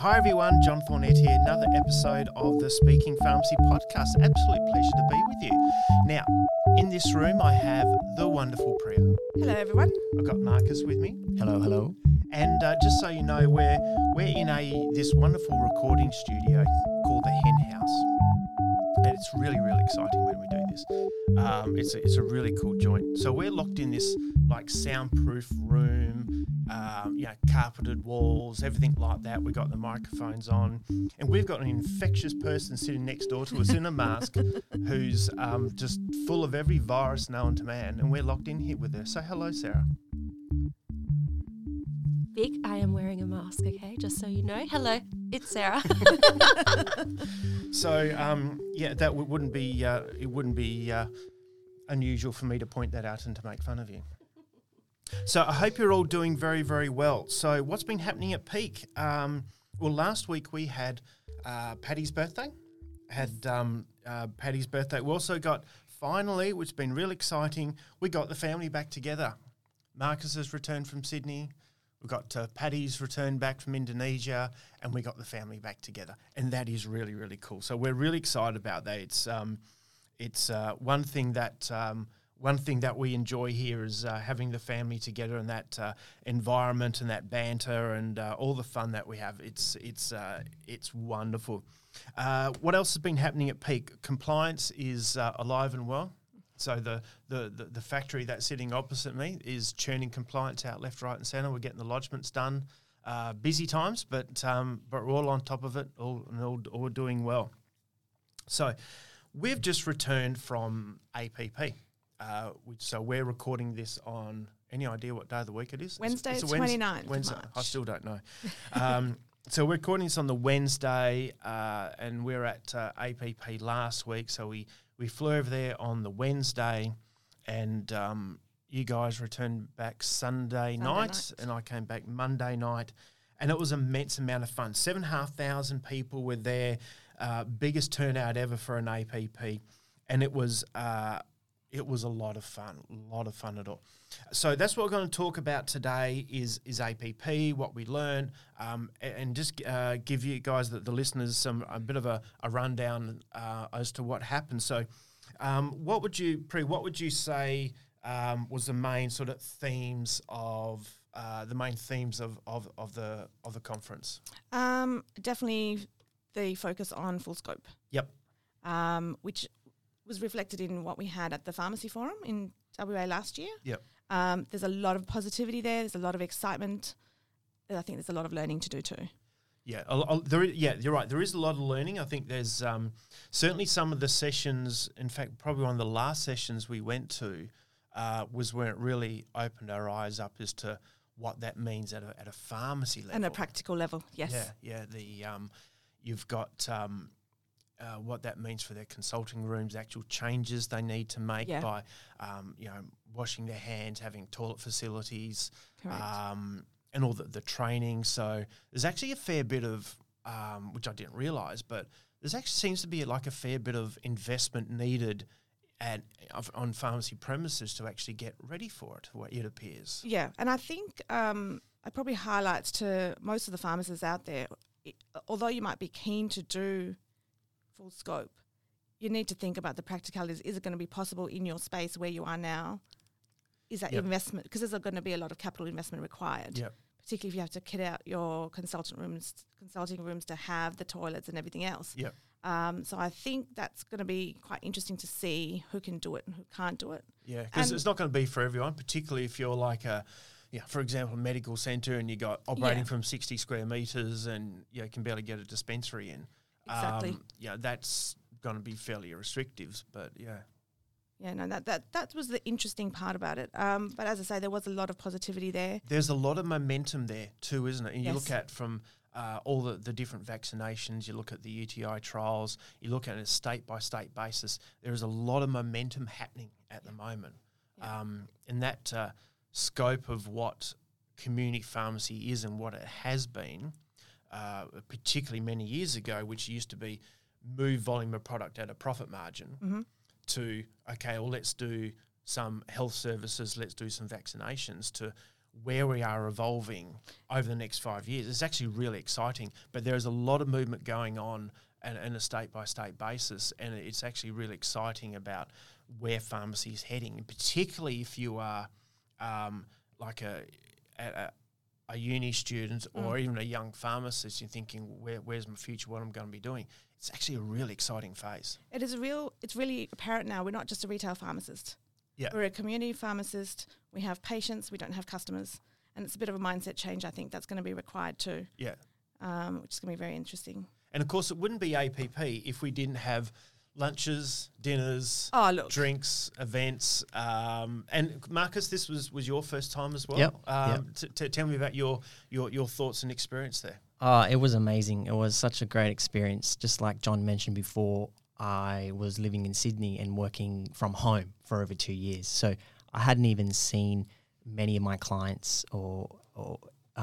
Hi everyone, John Thornett here, another episode of the Speaking Pharmacy Podcast. Absolute pleasure to be with you. Now, in this room I have the wonderful Priya. Hello everyone. I've got Marcus with me. Hello, hello. And just so you know, we're in this wonderful recording studio called the Hen House. And it's really, really exciting when we do this. It's a really cool joint. So we're locked in this like soundproof room, carpeted walls, everything like that. We got the microphones on, and we've got an infectious person sitting next door to us in a mask, who's just full of every virus known to man. And we're locked in here with her. So hello, Sarah. Vic, I am wearing a mask. Okay, just so you know. Hello, it's Sarah. So that wouldn't be unusual for me to point that out and to make fun of you. So I hope you're all doing very, very well. So what's been happening at Peak? Last week we had Patty's birthday. We also got, finally, which has been really exciting, we got the family back together. Marcus has returned from Sydney. We got Patty's return back from Indonesia, and we got the family back together. And that is really, really cool. So we're really excited about that. It's one thing that... One thing that we enjoy here is having the family together and that environment and that banter and all the fun that we have. It's wonderful. What else has been happening at Peak? Compliance is alive and well. So the factory that's sitting opposite me is churning compliance out left, right and centre. We're getting the lodgements done. Busy times, but we're all on top of it, all doing well. So we've just returned from APP. So we're recording this on, any idea what day of the week it is? Wednesday, it's 29th Wednesday. March. I still don't know. So we're recording this on the Wednesday and we're at APP last week. So we flew over there on the Wednesday and you guys returned back Sunday night and I came back Monday night. And it was an immense amount of fun. 7,500 people were there, biggest turnout ever for an APP. And it was a lot of fun, at all. So that's what we're going to talk about today is APP, what we learned, and just give you guys, the listeners, a bit of a rundown as to what happened. So what would you say was the main sort of themes of the conference? Definitely the focus on Fullscope. Yep. Which was reflected in what we had at the Pharmacy Forum in WA last year. Yep. There's a lot of positivity there. There's a lot of excitement. And I think there's a lot of learning to do too. Yeah, you're right. There is a lot of learning. I think there's certainly some of the sessions, in fact, probably one of the last sessions we went to was where it really opened our eyes up as to what that means at a pharmacy level. And a practical level, yes. Yeah. You've got... what that means for their consulting rooms, actual changes they need to make by, washing their hands, having toilet facilities, and all the training. So there's actually a fair bit of, which I didn't realise, but there's actually seems to be like a fair bit of investment needed on pharmacy premises to actually get ready for it, what it appears. Yeah, and I think it probably highlights to most of the pharmacists out there, although you might be keen to do full scope, you need to think about the practicalities. Is it going to be possible in your space where you are now? Is that investment? Because there's going to be a lot of capital investment required, particularly if you have to kit out your consulting rooms to have the toilets and everything else. Yep. So I think that's going to be quite interesting to see who can do it and who can't do it. Yeah, because it's not going to be for everyone, particularly if you're like a... Yeah, for example, medical centre and you got operating from 60 square metres and you can barely get a dispensary in. Exactly. That's going to be fairly restrictive, but yeah. Yeah, no, that was the interesting part about it. But as I say, there was a lot of positivity there. There's a lot of momentum there too, isn't it? And you look at from all the different vaccinations, you look at the UTI trials, you look at it on a state-by-state basis, there is a lot of momentum happening at the moment. And that scope of what community pharmacy is and what it has been, particularly many years ago, which used to be move volume of product at a profit margin to, okay, well, let's do some health services, let's do some vaccinations, to where we are evolving over the next 5 years. It's actually really exciting, but there is a lot of movement going on in a state-by-state basis, and it's actually really exciting about where pharmacy is heading, and particularly if you are like a uni student or even a young pharmacist, you're thinking, where's my future, what I'm going to be doing? It's actually a really exciting phase. It is it's really apparent now. We're not just a retail pharmacist. Yeah. We're a community pharmacist. We have patients. We don't have customers. And it's a bit of a mindset change, I think, that's going to be required too. Yeah. Which is going to be very interesting. And, of course, it wouldn't be APP if we didn't have lunches, dinners, drinks, events. And, Marcus, this was your first time as well. Yep. Tell me about your thoughts and experience there. It was amazing. It was such a great experience. Just like John mentioned before, I was living in Sydney and working from home for over 2 years. So I hadn't even seen many of my clients or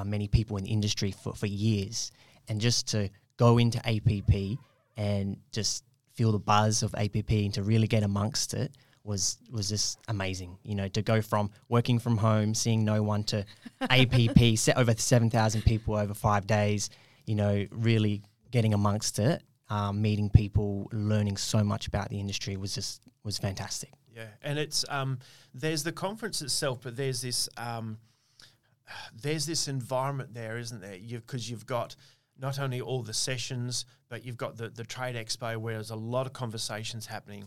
many people in the industry for years. And just to go into APP and just feel the buzz of APP and to really get amongst it was just amazing. You know, to go from working from home, seeing no one, to APP, set over 7,000 people over 5 days, you know, really getting amongst it. Meeting people, learning so much about the industry was fantastic. Yeah, and it's there's the conference itself, but there's this environment there, isn't there? Because you've got not only all the sessions, but you've got the trade expo where there's a lot of conversations happening.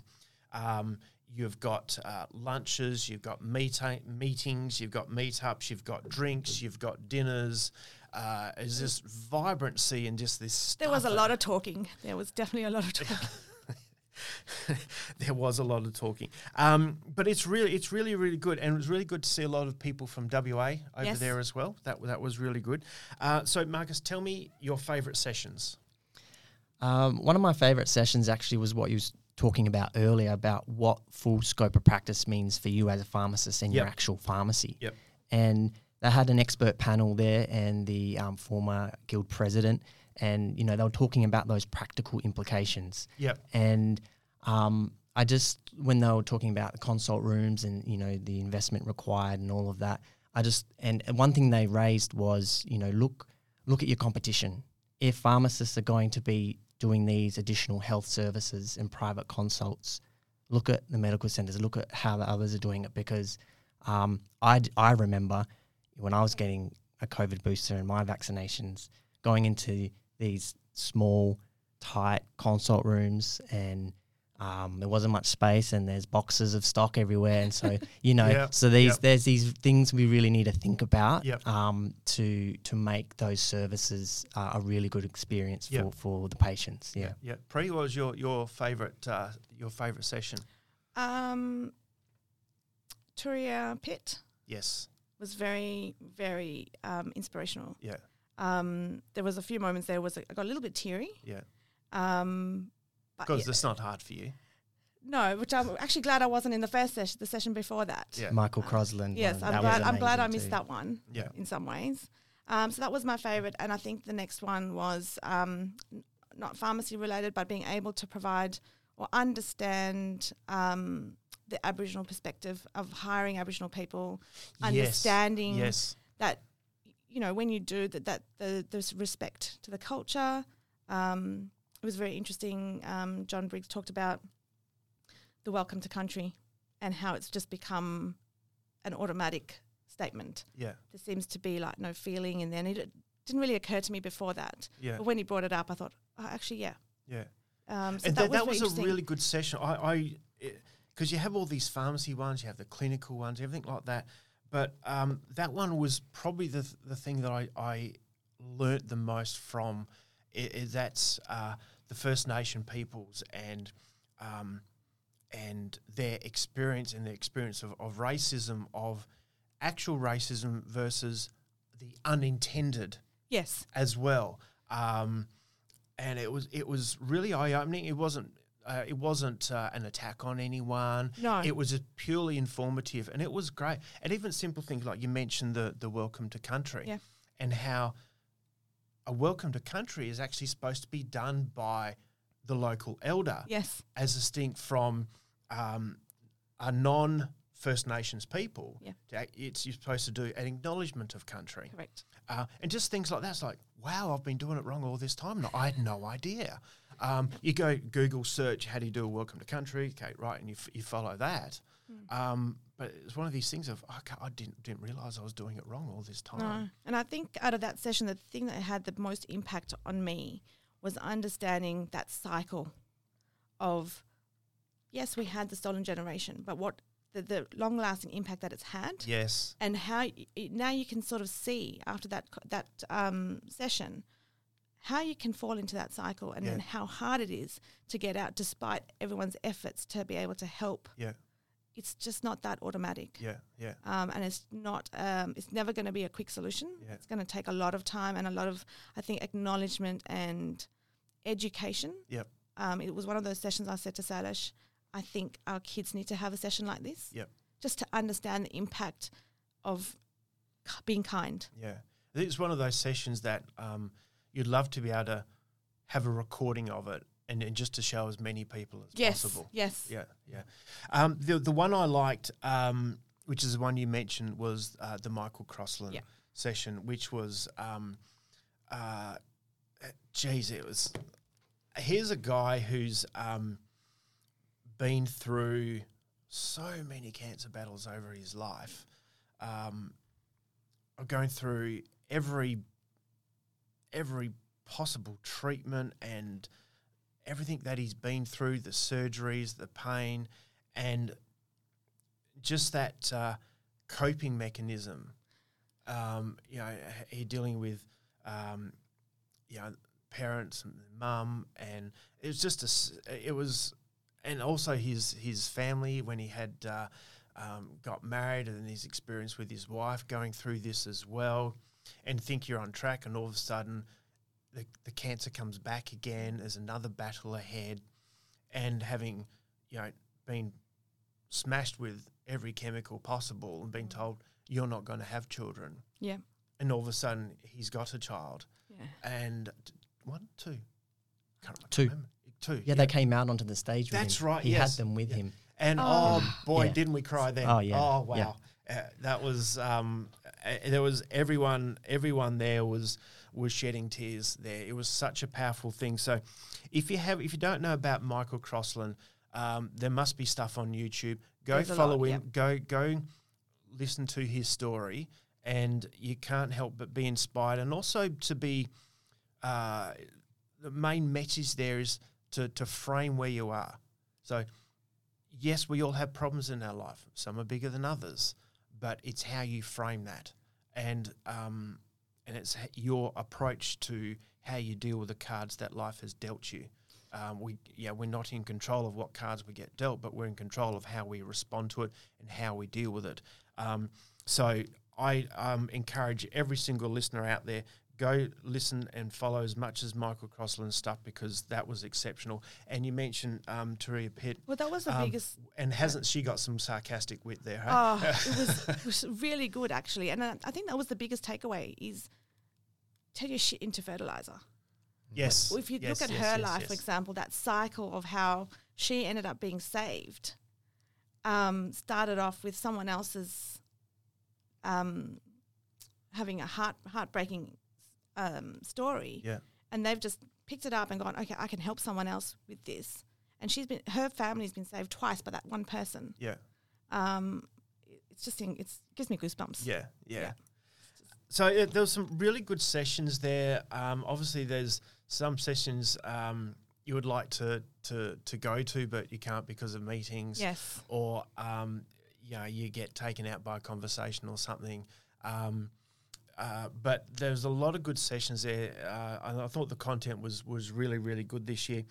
You've got lunches, you've got meetings, you've got meetups, you've got drinks, you've got dinners. Is this vibrancy and just this? There was a lot of talking. There was definitely a lot of talking. There was a lot of talking, but it's really good, and it was really good to see a lot of people from WA over there as well. That was really good. So Marcus, tell me your favourite sessions. One of my favourite sessions actually was what you was talking about earlier about what full scope of practice means for you as a pharmacist and your actual pharmacy. Yep. And they had an expert panel there and the former Guild president, and, you know, they were talking about those practical implications. Yep. And when they were talking about the consult rooms and, you know, the investment required and all of that, and one thing they raised was, you know, look at your competition. If pharmacists are going to be doing these additional health services and private consults, look at the medical centres, look at how the others are doing it, because I remember when I was getting a COVID booster and my vaccinations, going into these small, tight consult rooms, and there wasn't much space, and there's boxes of stock everywhere. And so, you know, there's these things we really need to think about to make those services a really good experience for the patients. Yeah. Yeah. Priya, what was your favourite session? Turia Pitt. Yes. Was very, very inspirational. Yeah. There was a few moments there I got a little bit teary. Yeah. Because it's not hard for you. No, which I'm actually glad I wasn't in the first session, the session before that. Yeah. Michael Crossland. Yes, I'm glad I missed that one in some ways. So that was my favourite, and I think the next one was not pharmacy related, but being able to provide or understand the Aboriginal perspective of hiring Aboriginal people, understanding that, you know, when you do that, there's respect to the culture. It was very interesting. John Briggs talked about the welcome to country and how it's just become an automatic statement. Yeah. There seems to be like no feeling in there. And it didn't really occur to me before that. Yeah. But when he brought it up, I thought, actually, yeah. Yeah. So and that was a really good session. Because you have all these pharmacy ones, you have the clinical ones, everything like that. But that one was probably the thing that I learnt the most from. That's the First Nation peoples and their experience of racism, of actual racism versus the unintended. Yes. As well, and it was really eye-opening. It wasn't an attack on anyone. No. It was just purely informative, and it was great. And even simple things like you mentioned the welcome to country and how a welcome to country is actually supposed to be done by the local elder as distinct from a non First Nations people, you're supposed to do an acknowledgement of country. Correct. And just things like that. It's like, wow, I've been doing it wrong all this time. And I had no idea. You go Google search, how do you do a welcome to country? Okay, right, and you follow that. Mm. But it's one of these things of, I didn't realise I was doing it wrong all this time. No. And I think out of that session, the thing that had the most impact on me was understanding that cycle of, yes, we had the stolen generation, but what the long-lasting impact that it's had. Yes. And how now you can sort of see after that session how you can fall into that cycle and then how hard it is to get out despite everyone's efforts to be able to help. Yeah. It's just not that automatic. Yeah, yeah. And it's not. It's never going to be a quick solution. Yeah. It's going to take a lot of time and a lot of, I think, acknowledgement and education. Yep. It was one of those sessions I said to Salish, I think our kids need to have a session like this. Yep. Just to understand the impact of being kind. Yeah. It's one of those sessions that you'd love to be able to have a recording of it. And just to show as many people as possible. Yes, yes. Yeah, yeah. The one I liked, which is the one you mentioned, was the Michael Crossland session, which was, here's a guy who's been through so many cancer battles over his life, going through every possible treatment and everything that he's been through, the surgeries, the pain, and just that coping mechanism. He's dealing with, parents and mum, and it was and also his family when he had got married, and his experience with his wife going through this as well, and think you're on track, and all of a sudden the cancer comes back again. There's another battle ahead, and having been smashed with every chemical possible and been told you're not going to have children. Yeah. And all of a sudden he's got a child. Yeah. And one, two, can't remember. Two. Yeah, they came out onto the stage. That's with him. Right. He had them with him. And didn't we cry then? Oh yeah. Oh wow. Yeah. That was there was everyone there was shedding tears there. It was such a powerful thing. So if you don't know about Michael Crossland, there must be stuff on YouTube. Go follow him. Go listen to his story, and you can't help but be inspired. And also to be the main message there is to frame where you are. So yes, we all have problems in our life. Some are bigger than others. But it's how you frame that, and it's your approach to how you deal with the cards that life has dealt you. We're not in control of what cards we get dealt, but we're in control of how we respond to it and how we deal with it. So I encourage every single listener out there, go listen and follow as much as Michael Crossland's stuff, because that was exceptional. And you mentioned Turia Pitt. Well, that was the biggest. And hasn't she got some sarcastic wit there? Huh? Oh, it was really good, actually. And I think that was the biggest takeaway is turn your shit into fertiliser. Yes. If you look at her life, for example, that cycle of how she ended up being saved started off with someone else's having a heartbreaking story, and they've just picked it up and gone, okay, I can help someone else with this. And her family's been saved twice by that one person. Yeah, it's just it gives me goosebumps. Yeah, yeah. So there were some really good sessions there. Obviously, there's some sessions you would like to go to, but you can't because of meetings. Yes, or you get taken out by a conversation or something. But there's a lot of good sessions there, and I thought the content was really, really good this year.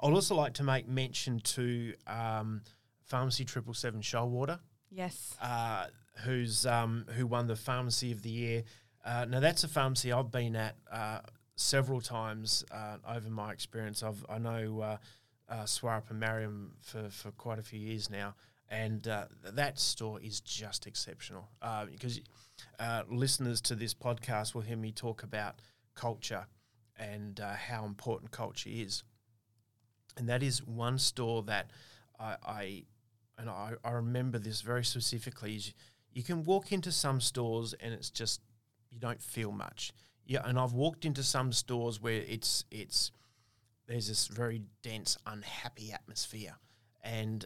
I'd also like to make mention to Pharmacy 777 Shoalwater. Yes. Who won the Pharmacy of the Year. Now, that's a pharmacy I've been at several times over my experience. I know Swarup and Mariam for quite a few years now, and that store is just exceptional because... listeners to this podcast will hear me talk about culture and how important culture is. And that is one store that I and I remember this very specifically, is you can walk into some stores and it's just, you don't feel much. Yeah, and I've walked into some stores where it's there's this very dense, unhappy atmosphere. And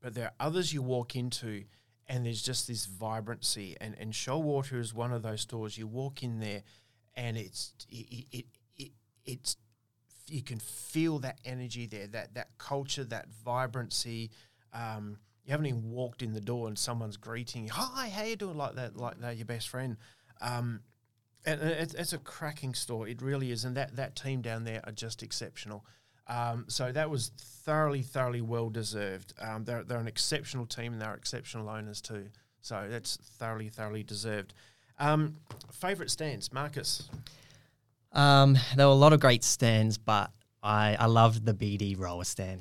but there are others you walk into and there's just this vibrancy. And Shoalwater is one of those stores. You walk in there and it's you can feel that energy there, that culture, that vibrancy. You haven't even walked in the door and someone's greeting you. Hi, how you doing? Like that, like they're your best friend. And it's a cracking store. It really is. And that team down there are just exceptional. So that was thoroughly, thoroughly well-deserved. They're an exceptional team and they're exceptional owners too. So that's thoroughly, thoroughly deserved. Favourite stands, Marcus? There were a lot of great stands, but I loved the BD roller stand.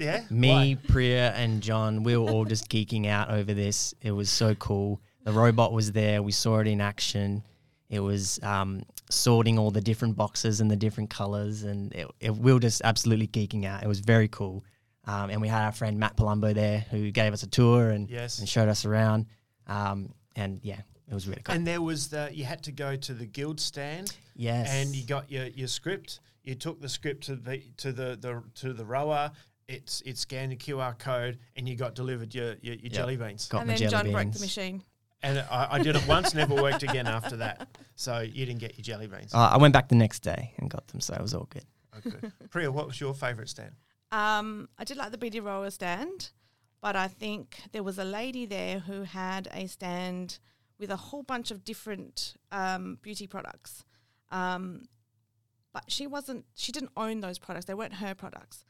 Yeah? Me, Priya and John, we were all just geeking out over this. It was so cool. The robot was there. We saw it in action. It was sorting all the different boxes and the different colours, and we were just absolutely geeking out. It was very cool. And we had our friend Matt Palumbo there who gave us a tour and showed us around. And, yeah, it was really cool. And there was you had to go to the Guild stand. Yes. And you got your script. You took the script to the rower. It scanned the QR code, and you got delivered your jelly beans. And then John broke the machine. And I did it once, never worked again after that. So you didn't get your jelly beans. I went back the next day and got them, so it was all good. Oh, good. Priya, what was your favourite stand? I did like the BD roller stand, but I think there was a lady there who had a stand with a whole bunch of different beauty products. But she didn't own those products. They weren't her products.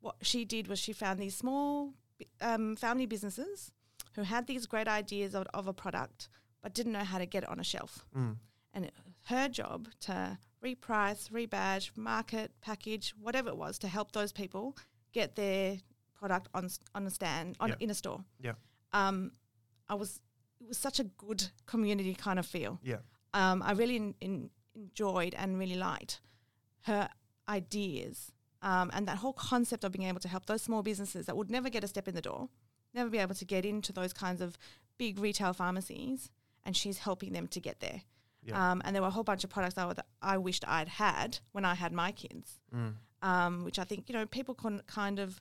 What she did was she found these small family businesses who had these great ideas of a product but didn't know how to get it on a shelf. Mm. And it was her job to reprice, rebadge, market, package, whatever it was, to help those people get their product on a stand, in a store. Yeah. It was such a good community kind of feel. Yeah. I really enjoyed and really liked her ideas, and that whole concept of being able to help those small businesses that would never get a step in the door, never be able to get into those kinds of big retail pharmacies, and she's helping them to get there. Yeah. And there were a whole bunch of products that I wished I'd had when I had my kids, which I think, people can kind of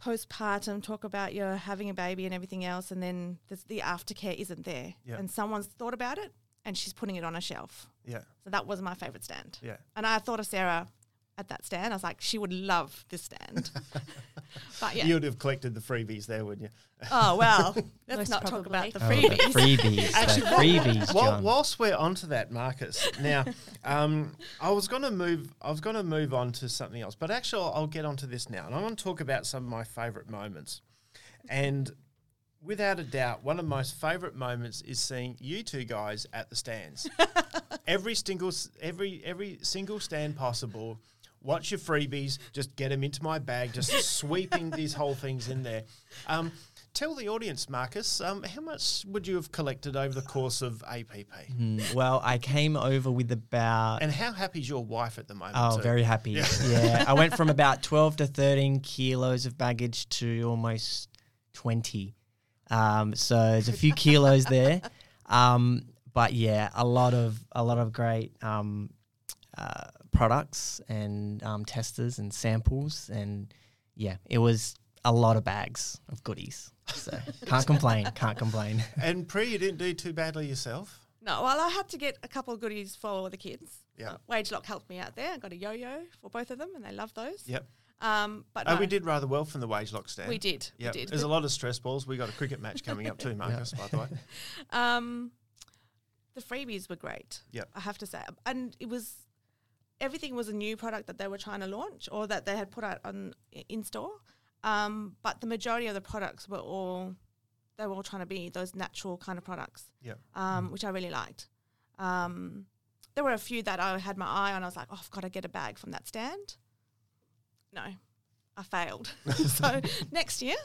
postpartum talk about you're having a baby and everything else, and then the aftercare isn't there. Yeah. And someone's thought about it, and she's putting it on a shelf. Yeah. So that was my favourite stand. Yeah. And I thought of Sarah at that stand. I was like, she would love this stand. But yeah. You would have collected the freebies there, wouldn't you? Oh, well, let's not talk about the freebies. The freebies. Actually, freebies, John. Whilst we're onto that, Marcus, now, I was going to move on to something else, but actually I'll get onto this now. And I want to talk about some of my favourite moments. And without a doubt, one of my favourite moments is seeing you two guys at the stands. every single stand possible. Watch your freebies. Just get them into my bag. Just sweeping these whole things in there. Tell the audience, Marcus, how much would you have collected over the course of APP? Well, I came over with about... And how happy is your wife at the moment? Oh, too? Very happy. Yeah. I went from about 12 to 13 kilos of baggage to almost 20. So there's a few kilos there, but yeah, a lot of great products and testers and samples, and yeah, it was a lot of bags of goodies. So can't complain. And Pri, you didn't do too badly yourself. No, well, I had to get a couple of goodies for the kids. Yeah, WageLock helped me out there. I got a yo-yo for both of them, and they love those. Yep. But we did rather well from the WageLock stand. We did. Yep. We did. There's a lot of stress balls. We got a cricket match coming up too, Marcus, by the way. The freebies were great. Yep. I have to say, and it was everything was a new product that they were trying to launch or that they had put out in store. But the majority of the products were all trying to be those natural kind of products. Yeah. Which I really liked. There were a few that I had my eye on. I was like, oh, I've got to get a bag from that stand. No, I failed. So next year.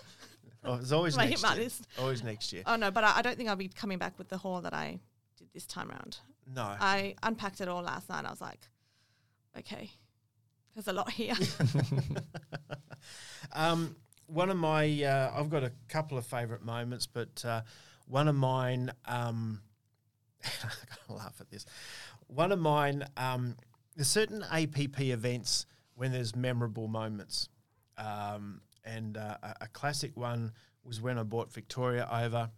Oh, it's always next year. I hit my list. Always next year. Oh, no, but I don't think I'll be coming back with the haul that I did this time around. No. I unpacked it all last night. I was like, okay, there's a lot here. one of my, I've got a couple of favourite moments, but one of mine, I'm going to laugh at this. One of mine, there's certain APP events when there's memorable moments. And a classic one was when I brought Victoria over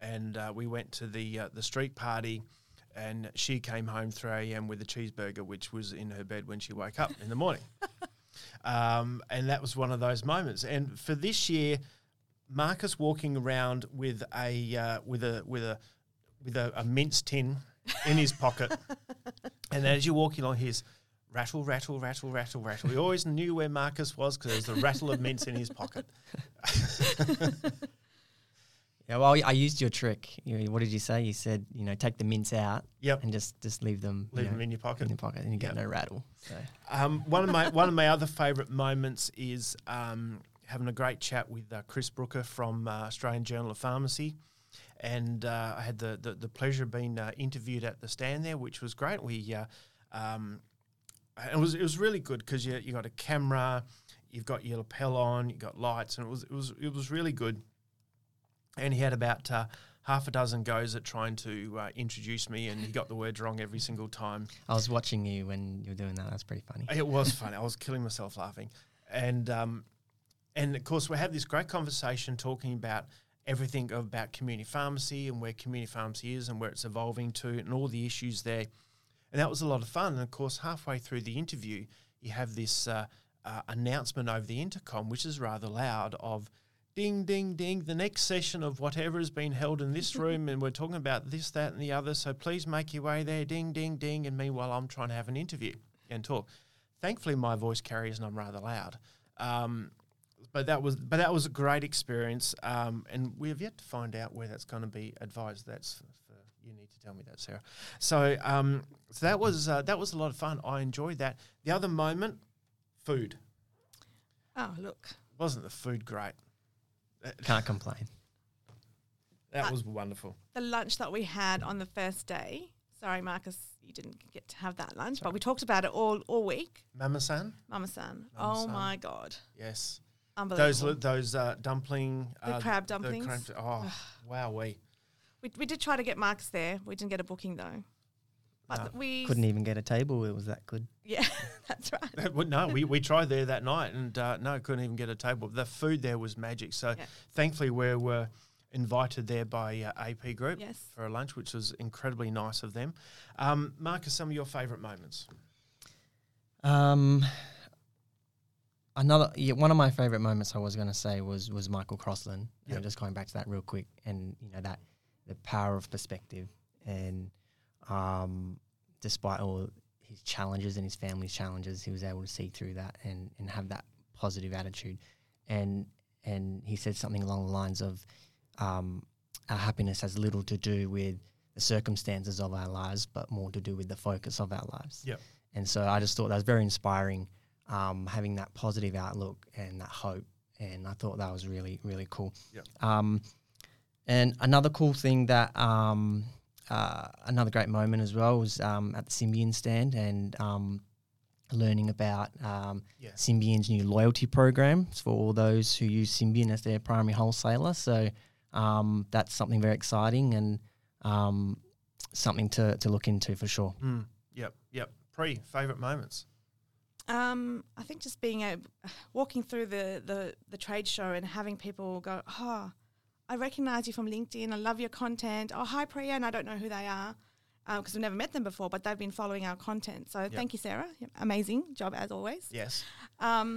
and we went to the street party, and she came home 3 a.m. with a cheeseburger, which was in her bed when she woke up in the morning. And that was one of those moments. And for this year, Marcus walking around with a mince tin in his pocket, and as you're walking along, he's rattle, rattle, rattle, rattle, rattle. We always knew where Marcus was because there was the rattle of mince in his pocket. Yeah, well, I used your trick. What did you say? You said, take the mints out, yep, and just leave them. Leave them in your pocket. In your pocket, and you get, yep, no rattle. So. One of my other favourite moments is having a great chat with Chris Brooker from Australian Journal of Pharmacy, and I had the pleasure of being interviewed at the stand there, which was great. It was really good because you got a camera, you've got your lapel on, you got lights, and it was really good. And he had about half a dozen goes at trying to introduce me, and he got the words wrong every single time. I was watching you when you were doing that. That was pretty funny. It was funny. I was killing myself laughing. And of course, we have this great conversation talking about everything about community pharmacy and where community pharmacy is and where it's evolving to and all the issues there. And that was a lot of fun. And of course, halfway through the interview, you have this announcement over the intercom, which is rather loud, of ding, ding, ding, the next session of whatever has been held in this room, and we're talking about this, that and the other, so please make your way there, ding, ding, ding, and meanwhile I'm trying to have an interview and talk. Thankfully my voice carries and I'm rather loud. But that was a great experience, and we have yet to find out where that's going to be advised. That's for, you need to tell me that, Sarah. So that was a lot of fun. I enjoyed that. The other moment, food. Oh, look. Wasn't the food great? Can't complain. That was wonderful. The lunch that we had on the first day. Sorry, Marcus, you didn't get to have that lunch, but we talked about it all week. Mamasan. Oh my God. Yes. Unbelievable. Those dumpling. The crab dumplings. Wowee. We did try to get Marcus there. We didn't get a booking though. But we couldn't even get a table. It was that good. Yeah, that's right. We tried there that night and couldn't even get a table. The food there was magic. So thankfully we were invited there by AP Group for a lunch, which was incredibly nice of them. Marcus, some of your favourite moments? One of my favourite moments I was going to say was Michael Crossland. Yep. And just going back to that real quick, and that the power of perspective and. Despite all his challenges and his family's challenges, he was able to see through that and have that positive attitude. And he said something along the lines of, our happiness has little to do with the circumstances of our lives, but more to do with the focus of our lives. Yep. And so I just thought that was very inspiring, having that positive outlook and that hope. And I thought that was really, really cool. Yep. And another cool thing that... another great moment as well was at the Symbian stand and learning about Symbian's new loyalty program for all those who use Symbian as their primary wholesaler. So that's something very exciting and something to look into for sure. Mm, yep. Favourite moments? I think just being walking through the trade show and having people go, I recognise you from LinkedIn. I love your content. Oh, hi, Priya, and I don't know who they are because we've never met them before, but they've been following our content. So thank you, Sarah. Amazing job as always. Yes. But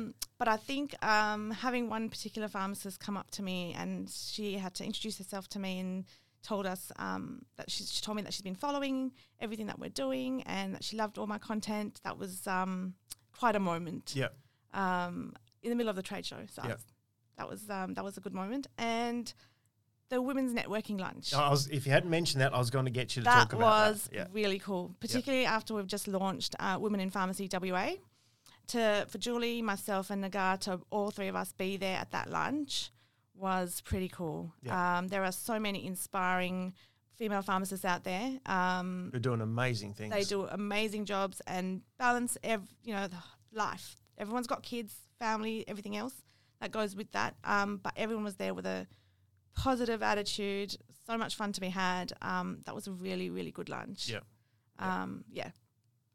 I think having one particular pharmacist come up to me and she had to introduce herself to me and told us that she told me that she's been following everything that we're doing and that she loved all my content. That was quite a moment. Yeah. In the middle of the trade show. So that was a good moment. And the women's networking lunch. If you hadn't mentioned that, I was going to get you to talk about that. That was really cool, particularly after we've just launched Women in Pharmacy WA. For Julie, myself and Nagar, to all three of us be there at that lunch was pretty cool. Yep. There are so many inspiring female pharmacists out there. Who are doing amazing things. They do amazing jobs and balance life. Everyone's got kids, family, everything else. that goes with that. But everyone was there with a positive attitude. So much fun to be had. That was a really, really good lunch. Yeah.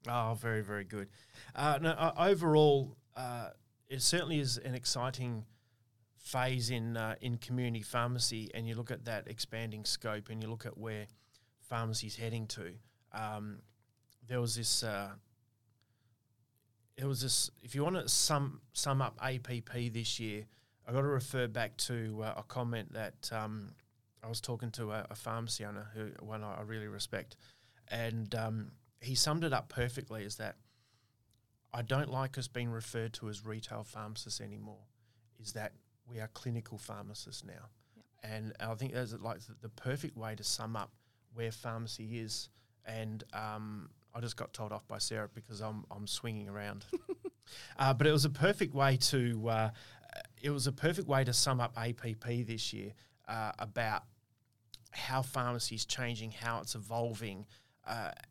Oh, very, very good. Overall, it certainly is an exciting phase in community pharmacy, and you look at that expanding scope and you look at where pharmacy's heading to. There was this, if you want to sum up APP this year, I got to refer back to a comment that I was talking to a pharmacy owner, one I really respect, and he summed it up perfectly, is that I don't like us being referred to as retail pharmacists anymore, is that we are clinical pharmacists now. Yep. And I think that's like the perfect way to sum up where pharmacy is. And I just got told off by Sarah because I'm swinging around. But it was a perfect way to sum up APP this year about how pharmacy is changing, how it's evolving,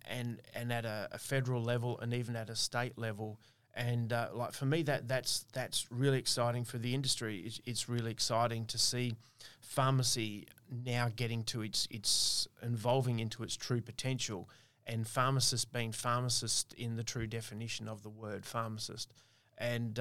and at a federal level and even at a state level. And like for me, that's really exciting for the industry. It's really exciting to see pharmacy now getting to its evolving into its true potential, and pharmacists being pharmacists in the true definition of the word pharmacist. And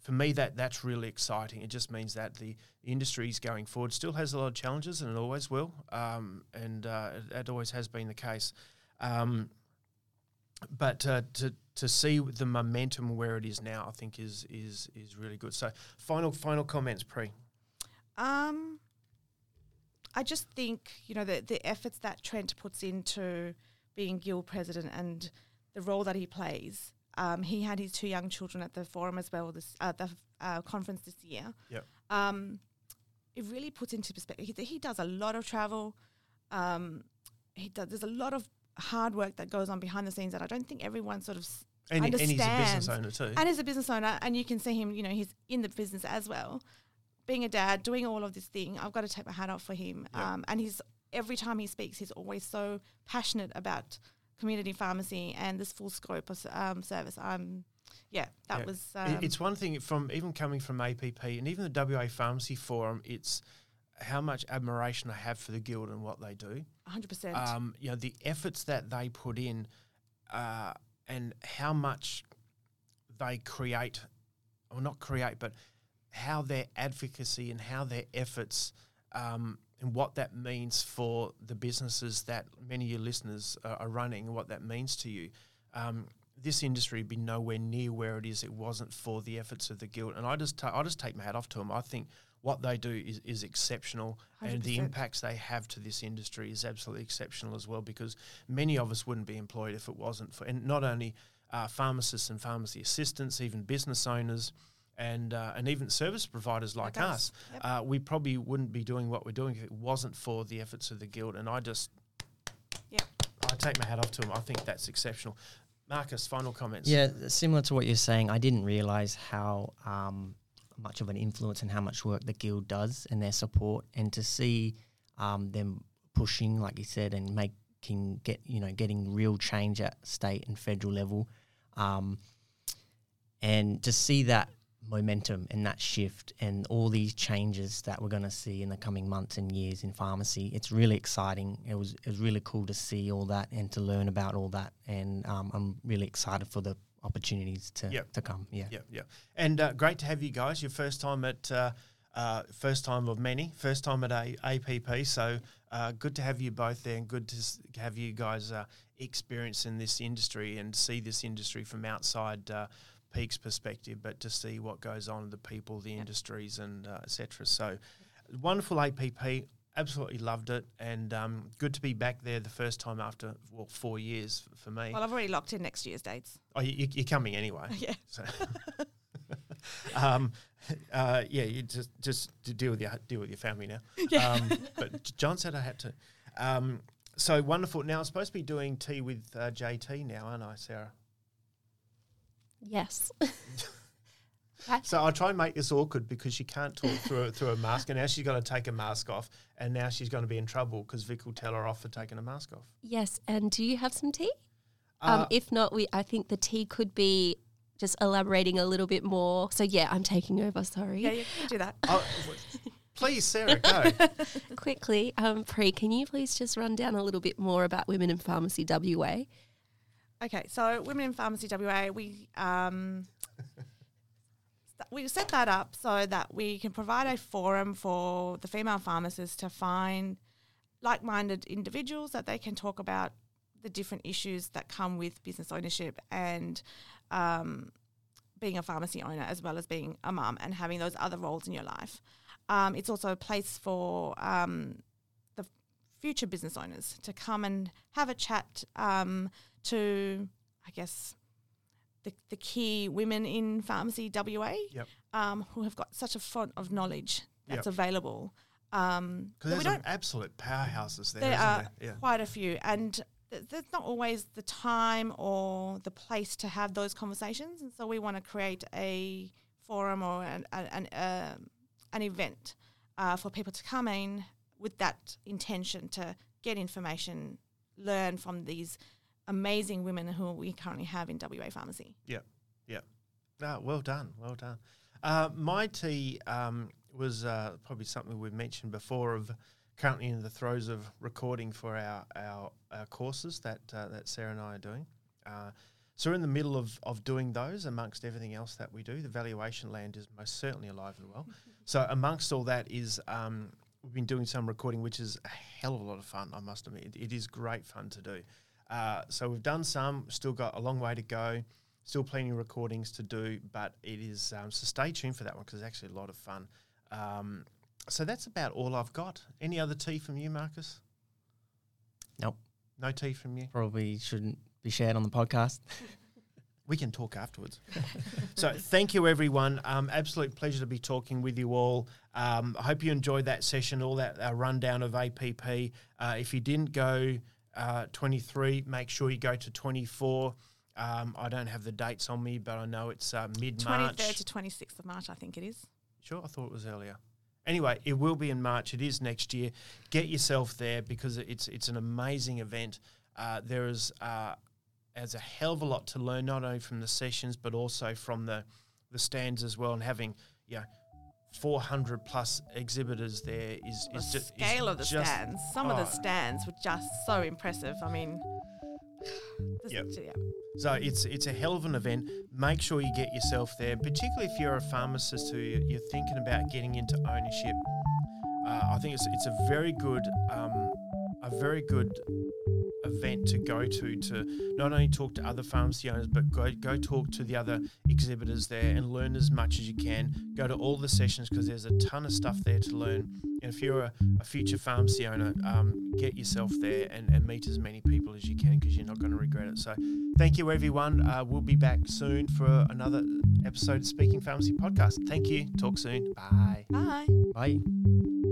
for me, that's really exciting. It just means that the industry is going forward. Still has a lot of challenges, and it always will, and it always has been the case. But to see the momentum where it is now, I think is really good. So final comments, Pri. I just think, the efforts that Trent puts into being Guild president and the role that he plays. He had his 2 young children at the forum as well, the conference this year. Yep. It really puts into perspective. He does a lot of travel. There's a lot of hard work that goes on behind the scenes that I don't think everyone sort of understands. And he's a business owner too. And you can see him, he's in the business as well. Being a dad, doing all of this thing, I've got to take my hat off for him. Yep. And every time he speaks, he's always so passionate about community pharmacy and this full scope of service. Was... it's one thing from even coming from APP and even the WA Pharmacy Forum, it's how much admiration I have for the Guild and what they do. 100%. The efforts that they put in and how much they create, or not create, but how their advocacy and how their efforts and what that means for the businesses that many of your listeners are running and what that means to you. This industry would be nowhere near where it is. It wasn't for the efforts of the Guild. And I just take my hat off to them. I think what they do is exceptional, 100%. And the impacts they have to this industry is absolutely exceptional as well, because many of us wouldn't be employed if it wasn't for, and not only pharmacists and pharmacy assistants, even business owners, and even service providers like us, yep. We probably wouldn't be doing what we're doing if it wasn't for the efforts of the Guild. And I take my hat off to them. I think that's exceptional. Marcus, final comments. Yeah, similar to what you're saying, I didn't realise how much of an influence and how much work the Guild does and their support, and to see them pushing, like you said, and getting real change at state and federal level, and to see that momentum and that shift and all these changes that we're going to see in the coming months and years in pharmacy. It's really exciting. It was really cool to see all that and to learn about all that, and I'm really excited for the opportunities to come. And great to have you guys, your first time of many, first time at APP, so good to have you both there, and good to have you guys experience in this industry and see this industry from outside Peak's perspective, but to see what goes on, the people, the industries, and etc. So wonderful APP, absolutely loved it, and good to be back there the first time after 4 years for me. Well, I've already locked in next year's dates. Oh, you're coming anyway. Yeah. So. You just deal with your family now. Yeah. But John said I had to. So wonderful. Now I'm supposed to be doing tea with JT now, aren't I, Sarah? Yes. So I'll try and make this awkward because she can't talk through a mask, and now she's got to take a mask off, and now she's going to be in trouble because Vic will tell her off for taking a mask off. Yes, and do you have some tea? If not, I think the tea could be just elaborating a little bit more. So, yeah, I'm taking over, sorry. Yeah, you can do that. Please, Sarah, go. Quickly, Pri, can you please just run down a little bit more about Women in Pharmacy WA? Okay, so Women in Pharmacy WA, we set that up so that we can provide a forum for the female pharmacists to find like-minded individuals that they can talk about the different issues that come with business ownership and being a pharmacy owner, as well as being a mum and having those other roles in your life. It's also a place for the future business owners to come and have a chat to, I guess, the key women in Pharmacy WA who have got such a font of knowledge that's available. Because there's some absolute powerhouses there. There are quite a few, and there's not always the time or the place to have those conversations. And so we want to create a forum or an event for people to come in with that intention to get information, learn from these amazing women who we currently have in WA Pharmacy. Yeah, yeah. No, well done. My tea was probably something we've mentioned before, of currently in the throes of recording for our courses that Sarah and I are doing. So we're in the middle of doing those amongst everything else that we do. The valuation land is most certainly alive and well. So amongst all that is we've been doing some recording, which is a hell of a lot of fun, I must admit. It is great fun to do. So we've done some, still got a long way to go, still plenty of recordings to do, but it is so stay tuned for that one because it's actually a lot of fun. So that's about all I've got. Any other tea from you, Marcus? Nope. No tea from you? Probably shouldn't be shared on the podcast. We can talk afterwards. So thank you, everyone. Absolute pleasure to be talking with you all. I hope you enjoyed that session, all that rundown of APP. If you didn't go 23, make sure you go to 24. I don't have the dates on me, but I know it's mid-March. 23rd to 26th of March, I think it is. Sure, I thought it was earlier. Anyway, it will be in March. It is next year. Get yourself there because it's an amazing event. There is as a hell of a lot to learn, not only from the sessions but also from the stands as well. And having 400 plus exhibitors there is the scale of the stands. Some of the stands were just so impressive. I mean, So it's a hell of an event. Make sure you get yourself there, particularly if you're a pharmacist who you're thinking about getting into ownership. I think it's a very good event to go to not only talk to other pharmacy owners, but go talk to the other exhibitors there and learn as much as you can. Go to all the sessions because there's a ton of stuff there to learn. And if you're a future pharmacy owner, get yourself there and meet as many people as you can because you're not going to regret it. So thank you, everyone. We'll be back soon for another episode of Speaking Pharmacy Podcast. Thank you. Talk soon. Bye. Bye. Bye.